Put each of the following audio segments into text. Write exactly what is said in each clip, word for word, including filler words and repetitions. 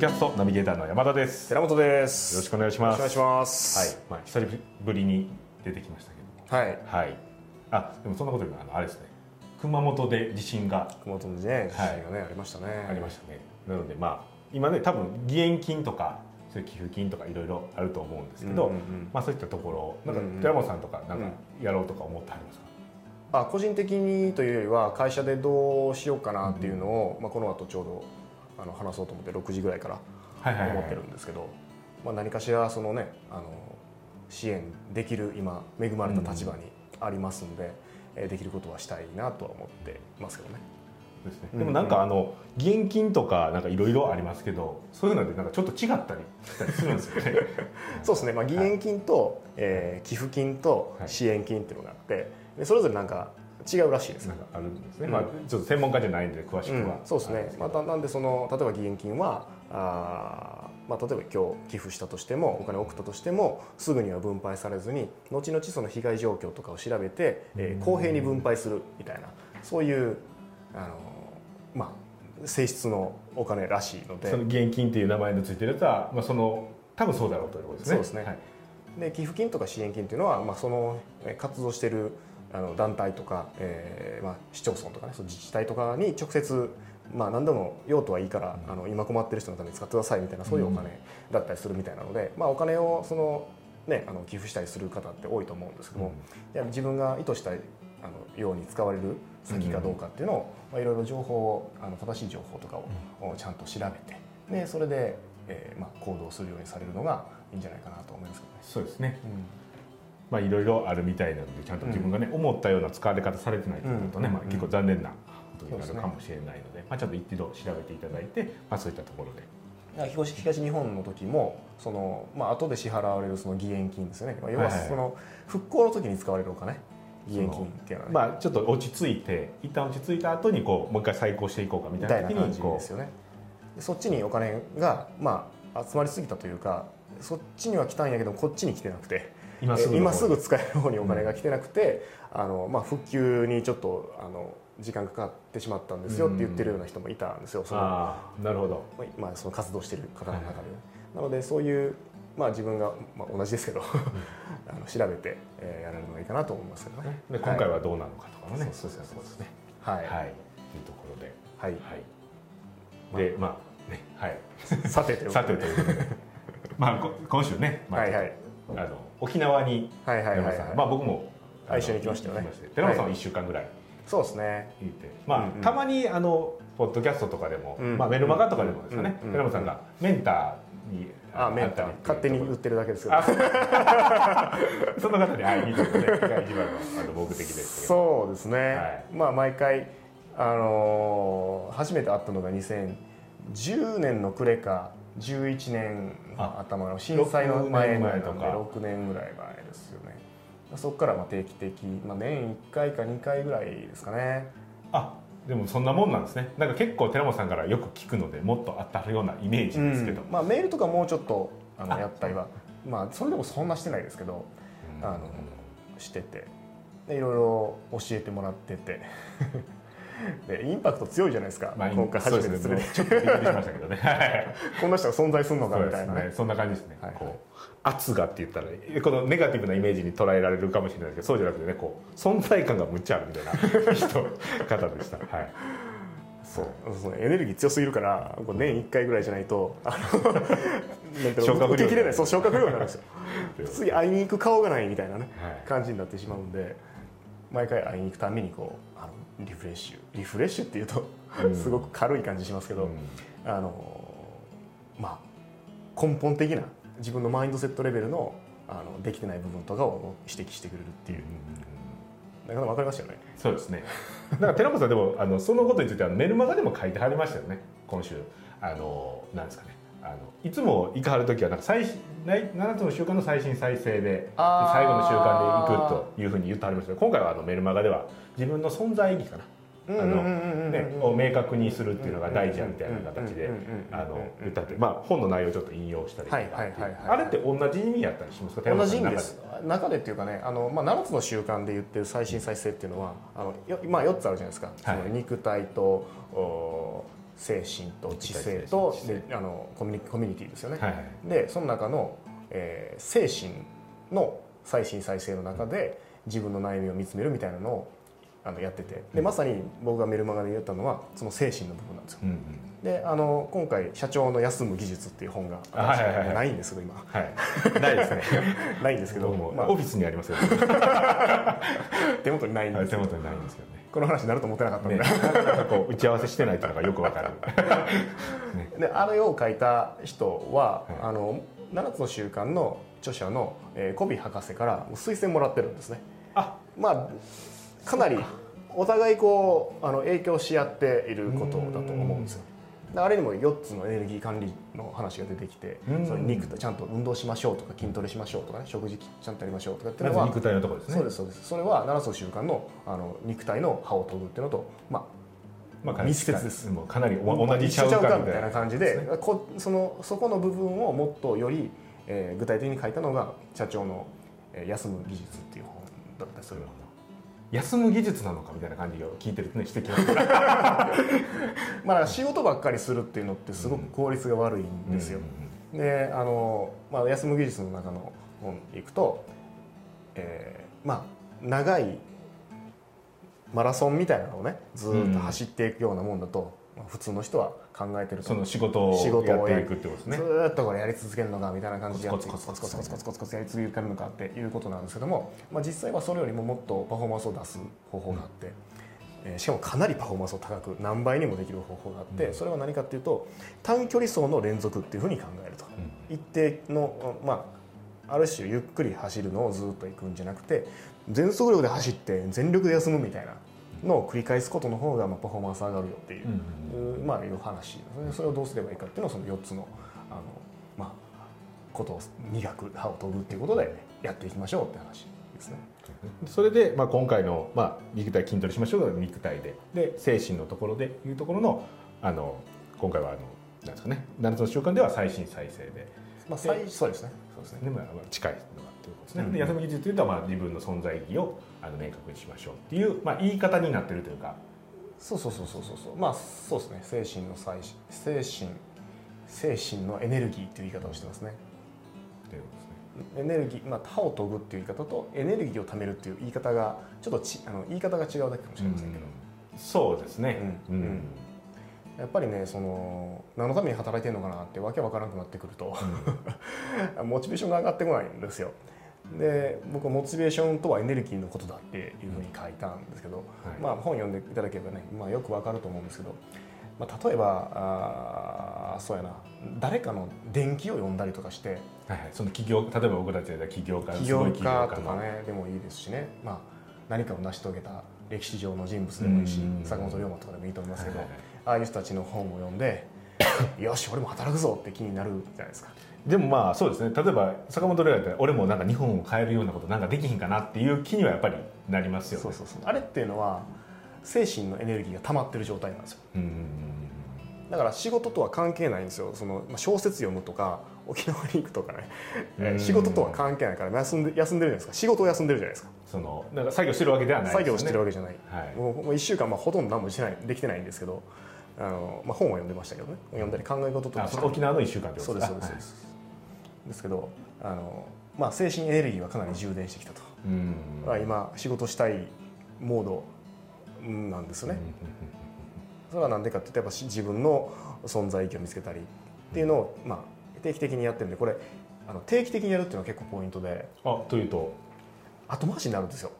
キャストナビゲーターの山田です。寺本です。よろしくお願いします。お願いします。はい、まあ久しぶりに出てきましたけど。はいはい。あ、でもそんなことよりもあのあれですね。熊本で地震が熊本でね、地震がね、はい、ありましたね。ありましたね。なのでまあ今ね多分義援金とかそういう寄付金とかいろいろあると思うんですけど、うんうんうん、まあそういったところなんか寺本さんとかなんかやろうとか思ってありますか。あ、個人的にというよりは会社でどうしようかなっていうのを、うんまあ、この後ちょうどあの話そうと思ってろくじぐらいから思ってるんですけど、まあ、何かしらその、ね、あの支援できる今恵まれた立場にありますので、うん、できることはしたいなとは思ってますけどね。そうですね。でもなんかあの義援金とかなんかいろいろありますけど、そういうのでなんかちょっと違ったりしたりするんですよね。そうですね、まあ、義援金と、はいえー、寄付金と支援金っていうのがあって、はいでそれぞれなんか違うらしいです。なんかあるんですね、うんまあ、ちょっと専門家じゃないんで詳しくは、うん、そうですね、まあ、なんでその例えば義援金はあ、まあ、例えば今日寄付したとしてもお金を送ったとしてもすぐには分配されずに後々その被害状況とかを調べて、えー、公平に分配するみたいなそういうあの、まあ、性質のお金らしいので、その義援金っていう名前のついてるやつは、まあ、その多分そうだろうということですね。そうですね、はい、で寄付金とか支援金っていうのは、まあ、その活動しているあの団体とか、えーまあ、市町村とか、ね、そう自治体とかに直接、まあ、何でも用途はいいから、うん、あの今困ってる人のために使ってくださいみたいなそういうお金だったりするみたいなので、うんまあ、お金をその、ね、あの寄付したりする方って多いと思うんですけども、うん、いや自分が意図したあのように使われる先かどうかっていうのを、うんまあ、いろいろ情報をあの正しい情報とかを、うん、ちゃんと調べてでそれで、えーまあ、行動するようにされるのがいいんじゃないかなと思いますけどね。そうですね、うんまあ、いろいろあるみたいなのでちゃんと自分がね、うん、思ったような使われ方されてないというとね、うんまあ、結構残念なことになるかもしれないので、うんまあ、ちょっと一度調べていただいて、まあ、そういったところで東日本の時もその、まあ後で支払われるその義援金ですよね、まあ、要はその復興の時に使われるお金、はいはい、義援金っていうのは、ねまあ、ちょっと落ち着いて一旦落ち着いた後にこうもう一回再興していこうかみたいな時にこうですよね。そっちにお金が、まあ、集まりすぎたというかそっちには来たんやけどこっちに来てなくて今 す, 今すぐ使える方にお金が来てなくて、うんあのまあ、復旧にちょっとあの時間かかってしまったんですよって言ってるような人もいたんですよ、うん、そのあなるほど、まあ、その活動してる方の中で、はい、なのでそういう、まあ、自分が、まあ、同じですけどあの調べて、えー、やられるのがいいかなと思いますけどね。で今回はどうなのかとかもね、はい、そうですねはい、はいはい、というところではい、はい、でまあねはいさてということでまあ今週ね、まあ、はいはいあの沖縄に寺本さん、まあ僕も一緒に行きましたよね。寺本さんはいっしゅうかんぐらい、はい、そうですね。いてまあ、うんうん、たまにあのポッドキャストとかでも、うんまあ、メルマガとかでもですよね、うんうん、寺本さんがメンターにああメンター勝手に売ってるだけですけどその方に会いに行くのが一番の目的ですけどそうですね、はいまあ、毎回、あのー、初めて会ったのがにせんじゅうねんの暮れかじゅういちねん頭の震災の前ぐらいなんでろくねんぐらい前ですよね。そこからまあ定期的、まあ、年いっかいかにかいぐらいですかね。あでもそんなもんなんですね。なんか結構寺本さんからよく聞くのでもっとあったようなイメージですけど、うんまあ、メールとかもうちょっとあのやったりはまあそれでもそんなしてないですけどあのしててでいろいろ教えてもらっててでインパクト強いじゃないですか、まあ、今回初めて連れて、ね、ちょっとびっくりしましたけどねこんな人が存在するのかみたいな そ,、ね、そんな感じですね、はいはい、こう圧がって言ったらこのネガティブなイメージに捉えられるかもしれないですけどそうじゃなくてねこう存在感がむっちゃあるみたいな人方でした、はい、そうそうエネルギー強すぎるから年いっかいぐらいじゃないとあの受けきれないそう消化不良になるんですよ次会いに行く顔がないみたいな、ねはい、感じになってしまうんで毎回会いに行くためにこうあのリフレッシュリフレッシュっていうとすごく軽い感じしますけど、うん、あのまあ根本的な自分のマインドセットレベル の, あのできてない部分とかを指摘してくれるっていう、うん、なかなか分かりましたよね。そうですねだから寺本さんでもあのそのことについてはメルマガでも書いてはりましたよね。今週あのなんですかねあのいつも行かはるときはなんか最ななつの習慣の最新再生で最後の習慣で行くというふうに言ってはりましたが今回はあのメルマガでは自分の存在意義かなを明確にするっていうのが大事やみたいな形であの言ったって、まあ、本の内容をちょっと引用したりとかあれって同じ意味やったりしますか。同じ意味です中でっていうかねあの、まあ、ななつの習慣で言ってる最新再生っていうのはあの、まあ、よっつあるじゃないですか、はい、その肉体と精神と知性とであのコミュニティですよね。はいはい、でその中の、えー、精神の再審再生の中で自分の悩みを見つめるみたいなのをあのやってて、でまさに僕がメルマガで言ったのはその精神の部分なんですよ。うんうん、であの今回「社長の休む技術」っていう本がないんですけど今、はい、ないですねないんですけども、まあ、オフィスにありますよね手元にないんですけど、手元にないんですけどね、この話になると思ってなかったんで、ね、なんかこう打ち合わせしてないとかよくわかる、ね、であれを書いた人は、はい、あのななつの習慣の著者のコビ博士から推薦もらってるんですね。あ、まあかなりお互いこうあの影響し合っていることだと思うんですよ。あれにもよっつのエネルギー管理の話が出てきて、その肉とちゃんと運動しましょうとか筋トレしましょうとか、ね、食事ちゃんとやりましょうとかっていうのは肉体のところですね。そうですそうです。それはななつの習慣のあの肉体の歯を研ぐっていうのとまあ。まあ、密接です。もうかなり同じちゃうかみたいな感じで、こそのそこの部分をもっとより、えー、具体的に書いたのが社長の休む技術っていう本だったりするので。休む技術なのかみたいな感じを聞いてるとねしてきますまあ仕事ばっかりするっていうのってすごく効率が悪いんですよ。であの、まあ、休む技術の中の本に行くと、えー、まあ長いマラソンみたいなのをねずっと走っていくようなもんだと、うん、普通の人は考えてると、その仕事をやっていくってことですね。ずっとこれやり続けるのかみたいな感じでコツコツコツコツコツコツコツコツやり続けるのかっていうことなんですけども、まあ、実際はそれよりももっとパフォーマンスを出す方法があって、うんえー、しかもかなりパフォーマンスを高く何倍にもできる方法があって、うん、それは何かっていうと短距離走の連続っていうふうに考えると、うん、一定のまあある種ゆっくり走るのをずっと行くんじゃなくて全速力で走って全力で休むみたいなのを繰り返すことの方がまあパフォーマンス上がるよっていう、うん、まあいう話、それをどうすればいいかっていうのをそのよっつの、あの、まあ、ことを磨く歯を研ぐっていうことでやっていきましょうって話ですね。それで、まあ、今回の、まあ、肉体筋トレしましょうが肉体で、で精神のところでいうところの、あの今回はあのなんですかねななつの習慣では再審再生で。まあ、最そうですね。そうですね。でも近いのがということですね。うん、で休む技術というとまあ自分の存在意義をあの明確にしましょうっていうまあ言い方になってるというか。そうそうそうそうそうそう。まあそうですね。精神の再精神精神のエネルギーという言い方をしてますね。ということですね。エネルギーまあ歯を研ぐっていう言い方とエネルギーを貯めるっていう言い方がちょっとちあの言い方が違うだけかもしれませんけど。うん、そうですね。うん。うんうんやっぱりねその何のために働いてるのかなってわけわからなくなってくると、うん、モチベーションが上がってこないんですよ。で僕はモチベーションとはエネルギーのことだっていうふうに書いたんですけど、はい、まあ本読んでいただければね、まあ、よくわかると思うんですけど、まあ、例えばあそうやな誰かの伝記を読んだりとかして、はいはい、その起業例えば僕たちで起業家起業家とかねでもいいですしね、まあ、何かを成し遂げた歴史上の人物でもいいし坂本龍馬とかでもいいと思いますけど。はいはいああいう人たちの本を読んでよし俺も働くぞって気になるじゃないですか。でもまあそうですね例えば坂本龍馬って俺もなんか日本を変えるようなことなんかできひんかなっていう気にはやっぱりなりますよね。そうそうそうあれっていうのは精神のエネルギーが溜まってる状態なんですよ。うんうんうん、だから仕事とは関係ないんですよ。その小説読むとか沖縄に行くとかね仕事とは関係ないから休んで、休んでるじゃないですか。仕事を休んでるじゃないですか。そのなんか作業してるわけではないですね。作業してるわけじゃない、はい、もういっしゅうかんまあほとんど何もしてないできてないんですけどあのまあ、本は読んでましたけどね読んだり考え事とかして沖縄のいっしゅうかんってことですか。そうですそうですですけどあの、まあ、精神エネルギーはかなり充電してきたと、うんまあ、今仕事したいモードなんですね。それは何でかって言ったら自分の存在意義を見つけたりっていうのを、まあ、定期的にやってるんでこれあの定期的にやるっていうのは結構ポイントであというと後回しになるんですよ。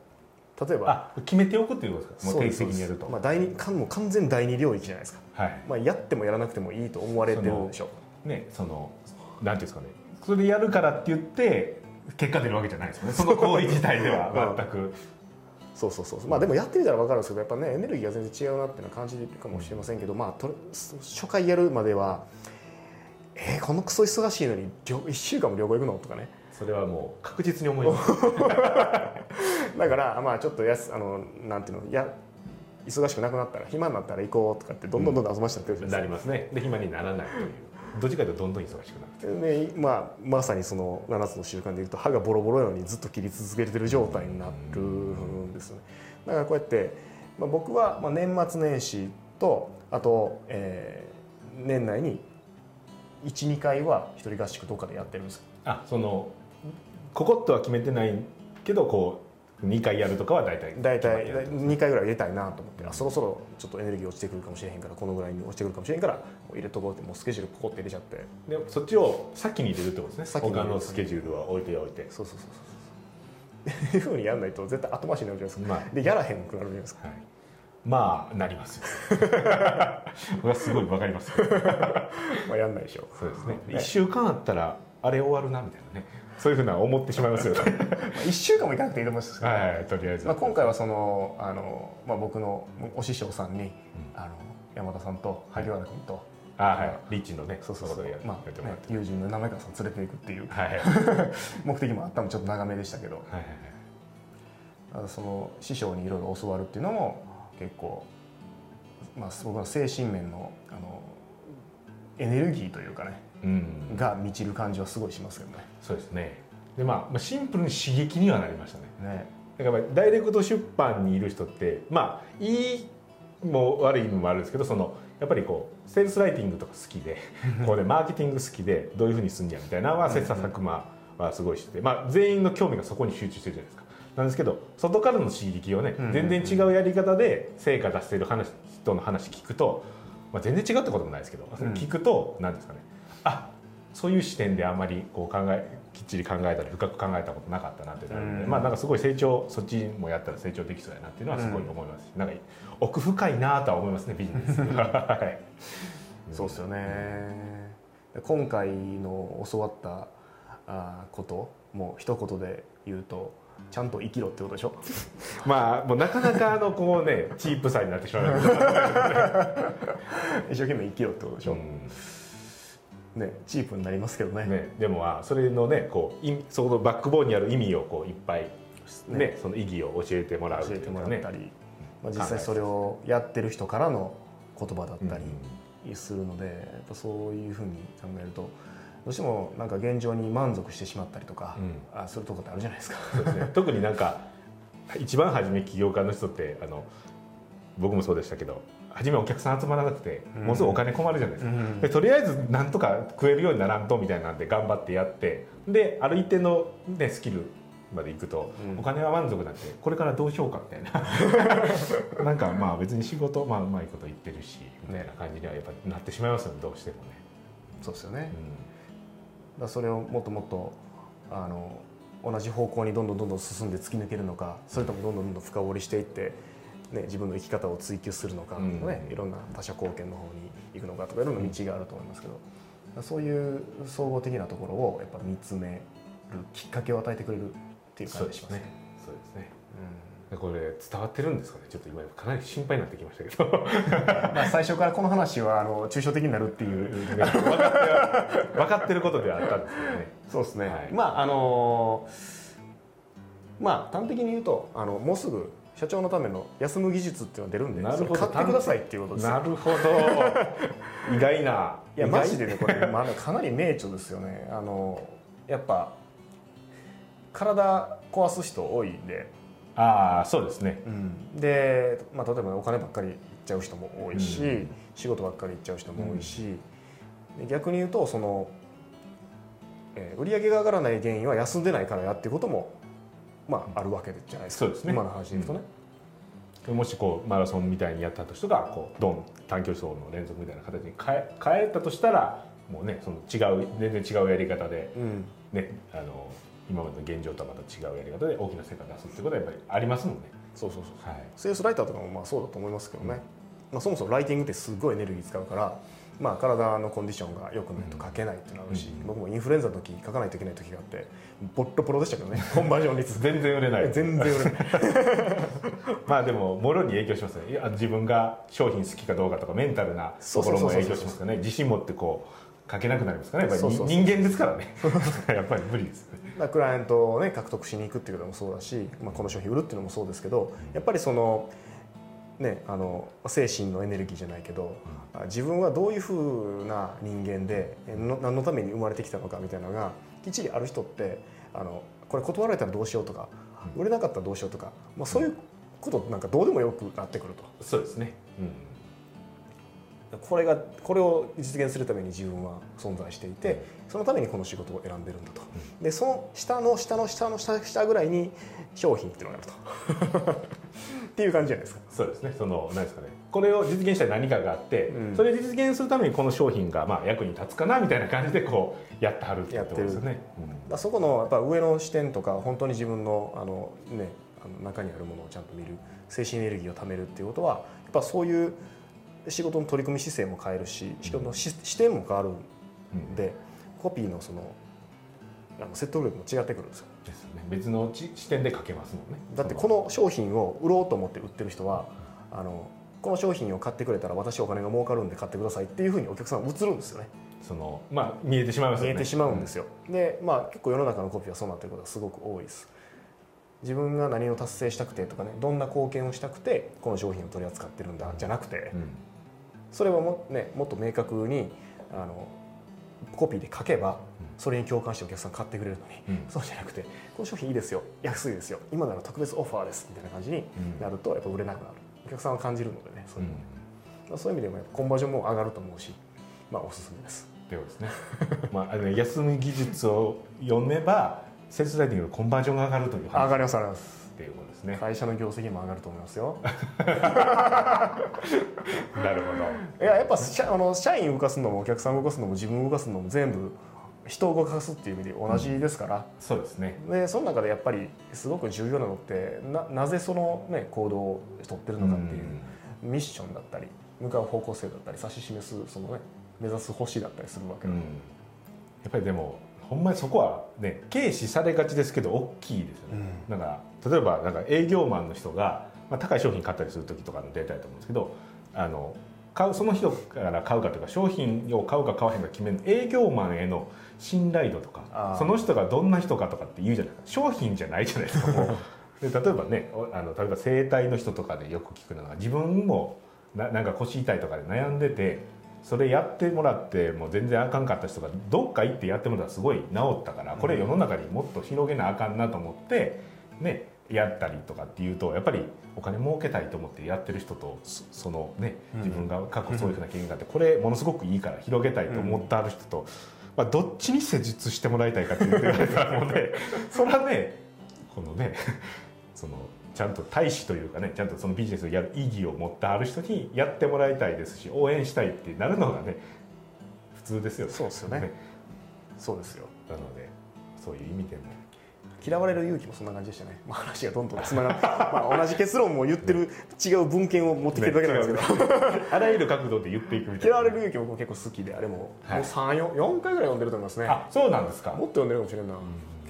例えばあ決めておくということですか。定期的にやると、まあ、第二もう完全第二領域じゃないですか、はいまあ、やってもやらなくてもいいと思われてるんでしょうね。そのなんていうんですかねそれでやるからって言って結果出るわけじゃないですよねその行為自体では全く、まあ、そうそうそう、まあ、でもやってみたら分かるんですけどやっぱねエネルギーが全然違うなっていうのは感じるかもしれませんけど、まあ、と初回やるまではえー、このクソ忙しいのにいっしゅうかんも旅行行くのとかねそれはもう確実に思いますだからまあちょっとやすあのなんていうのや忙しくなくなったら暇になったら行こうとかってどんどんどんどん遊ばしてってるじゃないですか、うん、なりますね。で暇にならないというどっちかというとどんどん忙しくなる、ねまあ、まさにそのななつの習慣でいうと歯がボロボロなのにずっと切り続けてる状態になるんですよね。だからこうやって、まあ、僕はまあ年末年始とあと、えー、年内にいち、にかいは一人合宿どっかでやってるんです。あ、そのここっとは決めてないけど、こうにかいやるとかは大体大体にかいぐらい入れたいなと思って、あ、そろそろちょっとエネルギー落ちてくるかもしれへんから、このぐらいに落ちてくるかもしれへんから、もう入れとこうって、もうスケジュールポコって入れちゃって、でそっちを先に入れるってことですね。他のスケジュールは置いておいて、そうそうそうそういうふうにやんないと絶対後回しになるじゃないですか、まあ、でやらへんくなるじゃないですか、はい、まあなりますすごいわかりますまあやんないでしょう。そうですね、いっしゅうかんあったらあれ終わるなみたいなね、そういうふうな思ってしまいますよねいっしゅうかんもいかなくていいと思いますけど、はい、とりあえず、まあ、今回はそのあの、まあ、僕のお師匠さんに、うん、あの山田さんと萩原君と、あ、はい、リッチのね、そうそうそう、まあね、友人の滑川さん連れていくっていう、はい、目的もあったの、ちょっと長めでしたけど、はいはいはい、あ、その師匠にいろいろ教わるっていうのも結構、まあ、僕の精神面の、あのエネルギーというかね、うん、が満ちる感じはすごいしますけどね。そうですね。で、まあ、シンプルに刺激にはなりましたね。ね、だからダイレクト出版にいる人って、まあ、いいも悪いのもあるんですけど、そのやっぱりこうセールスライティングとか好きでこうでマーケティング好きで、どういうふうにすんじゃみたいなのは切磋琢磨はすごいしてて、まあ、全員の興味がそこに集中してるじゃないですか。なんですけど、外からの刺激をね、全然違うやり方で成果出してる話人の話聞くと、まあ、全然違うってこともないですけど、聞くと何ですかね、あ、そういう視点であんまりこう考えきっちり考えたり深く考えたことなかったなってなるので、うん、まあなんかすごい成長、そっちもやったら成長できそうやなっていうのはすごい思いますし、うん、なんか奥深いなとは思いますね、ビジネスそうですよね、うん、今回の教わったあことも一言で言うと、ちゃんと生きろってことでしょまあもうなかなかあのこうねチープさになってしまう一生懸命生きろってことでしょ、うん、ね、チープになりますけど ね, ねでも、まあ、それのね、こうそのバックボーンにある意味をこういっぱい、ねね、その意義を教えてもらう、ね、教えてもらったり、まあ、実際それをやってる人からの言葉だったりするので、うん、やっぱそういうふうに考えると、どうしてもなんか現状に満足してしまったりとか、うん、するとこってあるじゃないですか。そうですね、特になんか一番初め起業家の人って、あの僕もそうでしたけど、初めお客さん集まらなくて、もうすぐお金困るじゃないですか、うんうん、でとりあえずなんとか食えるようにならんとみたいなんで頑張ってやって、である一定の、ね、スキルまでいくと、うん、お金は満足なんで、これからどうしようかみたいななんかまあ別に仕事、まあ、うまいこと言ってるしみたいな感じにはやっぱなってしまいますよね、どうしてもね。そうですよね、うん、だそれをもっともっとあの同じ方向にどんどんどんどん進んで突き抜けるのか、それともどんどんどんどん深掘りしていってね、自分の生き方を追求するのか、うんね、いろんな他者貢献の方に行くのかとか、いろんな道があると思いますけど、うん、そういう総合的なところをやっぱ見つめるきっかけを与えてくれるっていう感じがしますね。そうですね、うん、これ伝わってるんですかね。ちょっと今かなり心配になってきましたけどまあ最初からこの話はあの抽象的になるっていう分かって分かってることではあったんですけどね。そうですね、はい、まああのまあ端的に言うと、あのもうすぐ社長のための休む技術っていうのが出るんで、それ買ってくださいっていうことです。なるほど意外な。いやマジでね、これ、まあ、かなり名著ですよね。あのやっぱ体壊す人多いんで。ああそうですね、うん、で、まあ、例えばお金ばっかりいっちゃう人も多いし、うん、仕事ばっかりいっちゃう人も多いし、うん、逆に言うとその、えー、売り上げが上がらない原因は休んでないからやっていうこともまあ、あるわけじゃないですか。そうですね、今の話で言うとね、うん、もしこうマラソンみたいにやったと人がこうドン短距離走の連続みたいな形に変え、変えたとしたらもうね、その違う全然違うやり方で、うんね、あの今までの現状とはまた違うやり方で大きな成果を出すっていうことはやっぱりありますもんね。そうそうそう、はい、セールスライターとかもまあそうだと思いますけどね、うんまあ、そもそもライティングってすごいエネルギー使うから、まあ、体のコンディションが良くないと書けないってなるし、うん、僕もインフルエンザの時書かないといけない時があってボッロボロでしたけどね、コンバージョン率全然売れない全然売れないまあでももろに影響しますね。いや自分が商品好きかどうかとかメンタルなところも影響しますからね。自信持ってこう書けなくなりますからね、やっぱり人間ですからねやっぱり無理ですよね。だからクライアントを、ね、獲得しに行くっていうのもそうだし、まあ、この商品売るっていうのもそうですけど、やっぱりそのね、あの精神のエネルギーじゃないけど、うん、自分はどういうふうな人間での何のために生まれてきたのかみたいなのがきっちりある人って、あのこれ断られたらどうしようとか、うん、売れなかったらどうしようとか、まあ、そういうことなんかどうでもよくなってくると。そうですね、うん、これがこれを実現するために自分は存在していて、そのためにこの仕事を選んでるんだと。でその下の下の下の下下ぐらいに商品っていうのがあるとっていう感じじゃないですか。そうですね。その何ですかね。これを実現した何かがあって、うん、それを実現するためにこの商品がまあ役に立つかなみたいな感じでこうやってはるっていうことですよね。うん、そこのやっぱ上の視点とか本当に自分のあのねあの中にあるものをちゃんと見る、精神エネルギーを貯めるっていうことはやっぱそういう仕事の取り組み姿勢も変えるし、仕事のし、視点も変わるんで、うん、コピーのその説得力も違ってくるんですよ。ですね。別の視点で書けますもんね。だってこの商品を売ろうと思って売ってる人は、あのこの商品を買ってくれたら私お金が儲かるんで買ってくださいっていうふうにお客さんは映るんですよね。そのまあ見えてしまいますよね。見えてしまうんですよ。うん、でまあ結構世の中のコピーはそうなってることがすごく多いです。自分が何を達成したくてとかね、どんな貢献をしたくてこの商品を取り扱ってるんだじゃなくて、うん、それはも、ね、もっと明確にあのコピーで書けばそれに共感してお客さん買ってくれるのに、うん、そうじゃなくてこの商品いいですよ、安いですよ、今なら特別オファーですみたいな感じになるとやっぱ売れなくなる、お客さんは感じるのでね、そういうの、うん、そういう意味でもやっぱコンバージョンも上がると思うし、まあおすすめです。ということですね。まあ、あの安む技術を読めばセールスライティングのコンバージョンが上がるという話。上がります上がります。っていうことですね。会社の業績も上がると思いますよ。なるほど。いややっぱ社あの社員動かすのもお客さん動かすのも自分動かすのも全部人を動かすっていう意味で同じですから。うん、そうですね。でその中でやっぱりすごく重要なのって な, なぜそのね行動を取ってるのかっていう、うん、ミッションだったり向かう方向性だったり指し示すそのね目指す星だったりするわけだ、うん。やっぱりでも。ほんまにそこはね軽視されがちですけど大きいですよね。うん、なんか例えばなんか営業マンの人が、まあ、高い商品買ったりする時とかのデータだと思うんですけど、あの買うその人から買うかとか商品を買うか買わへんか決める営業マンへの信頼度とかその人がどんな人かとかって言うじゃないですか。商品じゃないじゃないですか。もうで例えばねあの例えば整体の人とかでよく聞くのが自分も な, なんか腰痛いとかで悩んでて。それやってもらってもう全然あかんかった人がどっか行ってやってもらったらすごい治ったから、これ世の中にもっと広げなあかんなと思ってねやったりとかっていうと、やっぱりお金儲けたいと思ってやってる人とそのね自分が過去そういうふうな経験があってこれものすごくいいから広げたいと思ってある人と、まあどっちに施術してもらいたいかって言われたので、それはねこのねその。ちゃんと大使というかね、ちゃんとそのビジネスをやる意義を持ってある人にやってもらいたいですし、応援したいってなるのがね普通ですよね。そうですよね。そうですよ。なのでそういう意味でも嫌われる勇気もそんな感じでしたね。まあ、話がどんどんつながってまあ同じ結論も言ってる、ね、違う文献を持ってきてるだけなんですけど、ね、あらゆる角度で言っていくみたいな。嫌われる勇気も僕結構好きで、あれも、はい、もうさん、よんかいぐらい読んでると思いますね。あ、そうなんですか。もっと読んでるかもしれないな。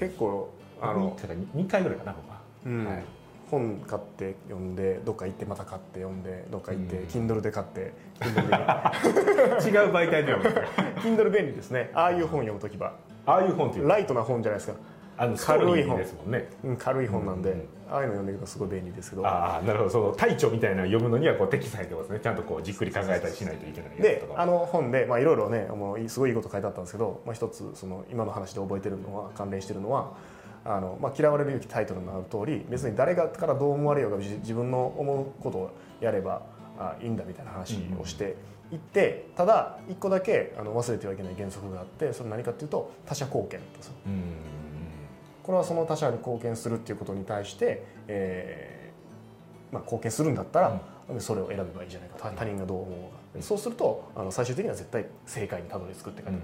結構あのにかいぐらいかな僕は。うん、はい、本買って読んで、どっか行ってまた買って読んで、どっか行って、Kindle で買って、Kindle で違う媒体で読む。Kindle 便利ですね。ああいう本読むときは、ああいう本っていうライトな本じゃないですか。あの軽い本ですもんね。うん、軽い本なんで、ああいうの読んでいくとすごい便利ですけど。ああ、なるほど。その大著みたいなの読むのにはこう適されてますね。ちゃんとこうじっくり考えたりしないといけないやつとか。で、あの本でまあいろいろね、もうすごいいいこと書いてあったんですけど、まあ一つその今の話で覚えてるのは関連してるのは。あのまあ、嫌われる勇気タイトルのある通り、別に誰がからどう思われようが自分の思うことをやればあいいんだみたいな話をしていって、うん、ただ一個だけあの忘れてはいけない原則があって、それ何かっていうと他者貢献です。うん、これはその他者に貢献するっていうことに対して、えーまあ、貢献するんだったら、うん、それを選べばいいじゃないか、他人がどう思うか、うん、そうするとあの最終的には絶対正解にたどり着くって感じ、う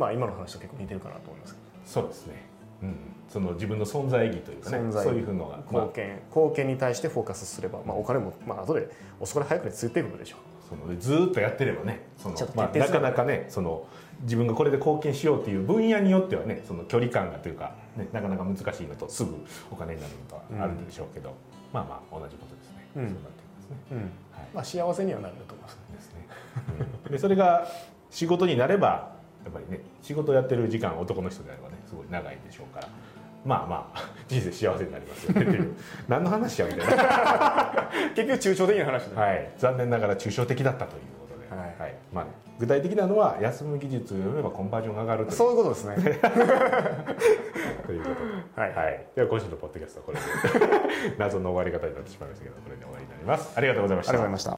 ん、まあ今の話と結構似てるかなと思いますけど。そうですね。うん、その自分の存在意義というかね、そういうふうのが貢献、貢献に対してフォーカスすれば、まあお金もまあ後で遅く早くについていくのでしょう。そのずっとやってればね、そのまあなかなかね、その自分がこれで貢献しようという分野によってはね、その距離感がというか、ね、なかなか難しいのとすぐお金になるのとはあるんでしょうけど、うん、まあまあ同じことですね。そうなってますね。まあ幸せにはなると思います。ですね。でそれが仕事になれば。やっぱりね、仕事をやってる時間男の人であればねすごい長いでしょうから、まあまあ人生幸せになりますよねっていう何の話やみたいな結局抽象的な話だね、はい、残念ながら抽象的だったということで、はいはいまあね、具体的なのは休む技術を読めばコンバージョンが上がるというそういうことですねということで、はいはい、では今週のポッドキャストはこれで謎の終わり方になってしまいましたけど、これで終わりになります。ありがとうございました。ありがとうございました。